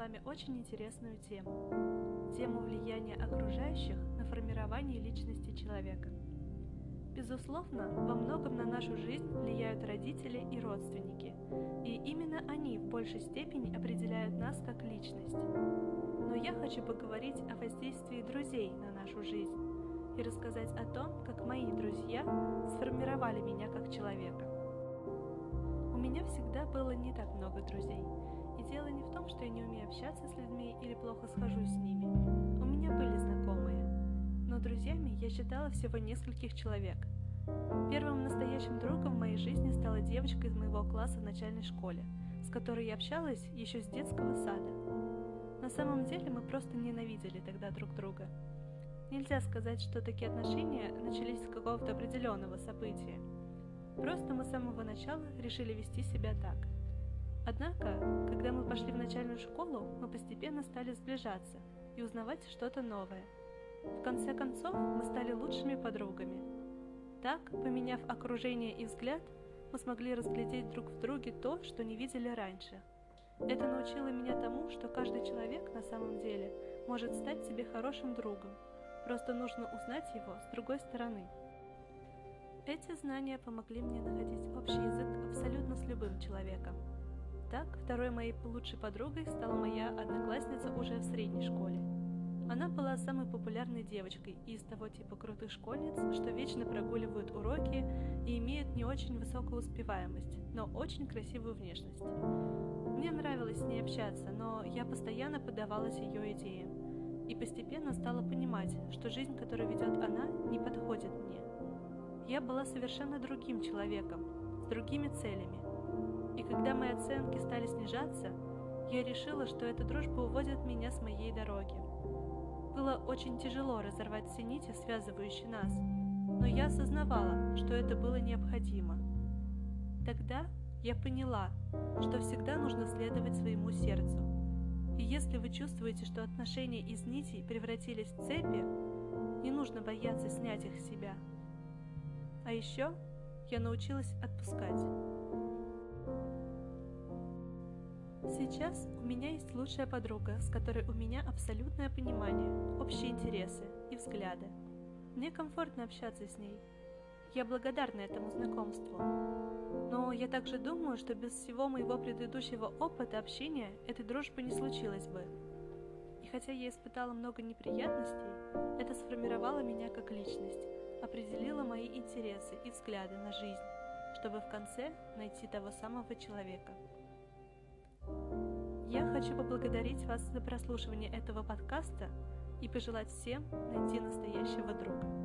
вами очень интересную тему. Тему влияния окружающих на формирование личности человека. Безусловно, во многом на нашу жизнь влияют родители и родственники, и именно они в большей степени определяют нас как личность. Но я хочу поговорить о воздействии друзей на нашу жизнь и рассказать о том, как мои друзья сформировали меня как человека. У меня всегда было не так много друзей, и дело не в том, что я не умею общаться с людьми или плохо схожусь с ними. У меня были знакомые, но друзьями я считала всего нескольких человек. Первым настоящим другом в моей жизни стала девочка из моего класса в начальной школе, с которой я общалась еще с детского сада. На самом деле мы просто ненавидели тогда друг друга. Нельзя сказать, что такие отношения начались с какого-то определенного события. Просто мы с самого начала решили вести себя так. Однако, когда мы пошли в начальную школу, мы постепенно стали сближаться и узнавать что-то новое. В конце концов, мы стали лучшими подругами. Так, поменяв окружение и взгляд, мы смогли разглядеть друг в друге то, что не видели раньше. Это научило меня тому, что каждый человек на самом деле может стать тебе хорошим другом, просто нужно узнать его с другой стороны. Эти знания помогли мне находить общий язык абсолютно с любым человеком. Так, второй моей лучшей подругой стала моя одноклассница уже в средней школе. Она была самой популярной девочкой и из того типа крутых школьниц, что вечно прогуливают уроки и имеют не очень высокую успеваемость, но очень красивую внешность. Мне нравилось с ней общаться, но я постоянно поддавалась ее идеям и постепенно стала понимать, что жизнь, которую ведет она, не подходит мне. Я была совершенно другим человеком, с другими целями. И когда мои оценки стали снижаться, я решила, что эта дружба уводит меня с моей дороги. Было очень тяжело разорвать все нити, связывающие нас, но я осознавала, что это было необходимо. Тогда я поняла, что всегда нужно следовать своему сердцу. И если вы чувствуете, что отношения из нитей превратились в цепи, не нужно бояться снять их с себя. А еще я научилась отпускать. Сейчас у меня есть лучшая подруга, с которой у меня абсолютное понимание, общие интересы и взгляды. Мне комфортно общаться с ней. Я благодарна этому знакомству. Но я также думаю, что без всего моего предыдущего опыта общения этой дружбы не случилось бы. И хотя я испытала много неприятностей, это сформировало меня как личность, определило мои интересы и взгляды на жизнь, чтобы в конце найти того самого человека. Я хочу поблагодарить вас за прослушивание этого подкаста и пожелать всем найти настоящего друга.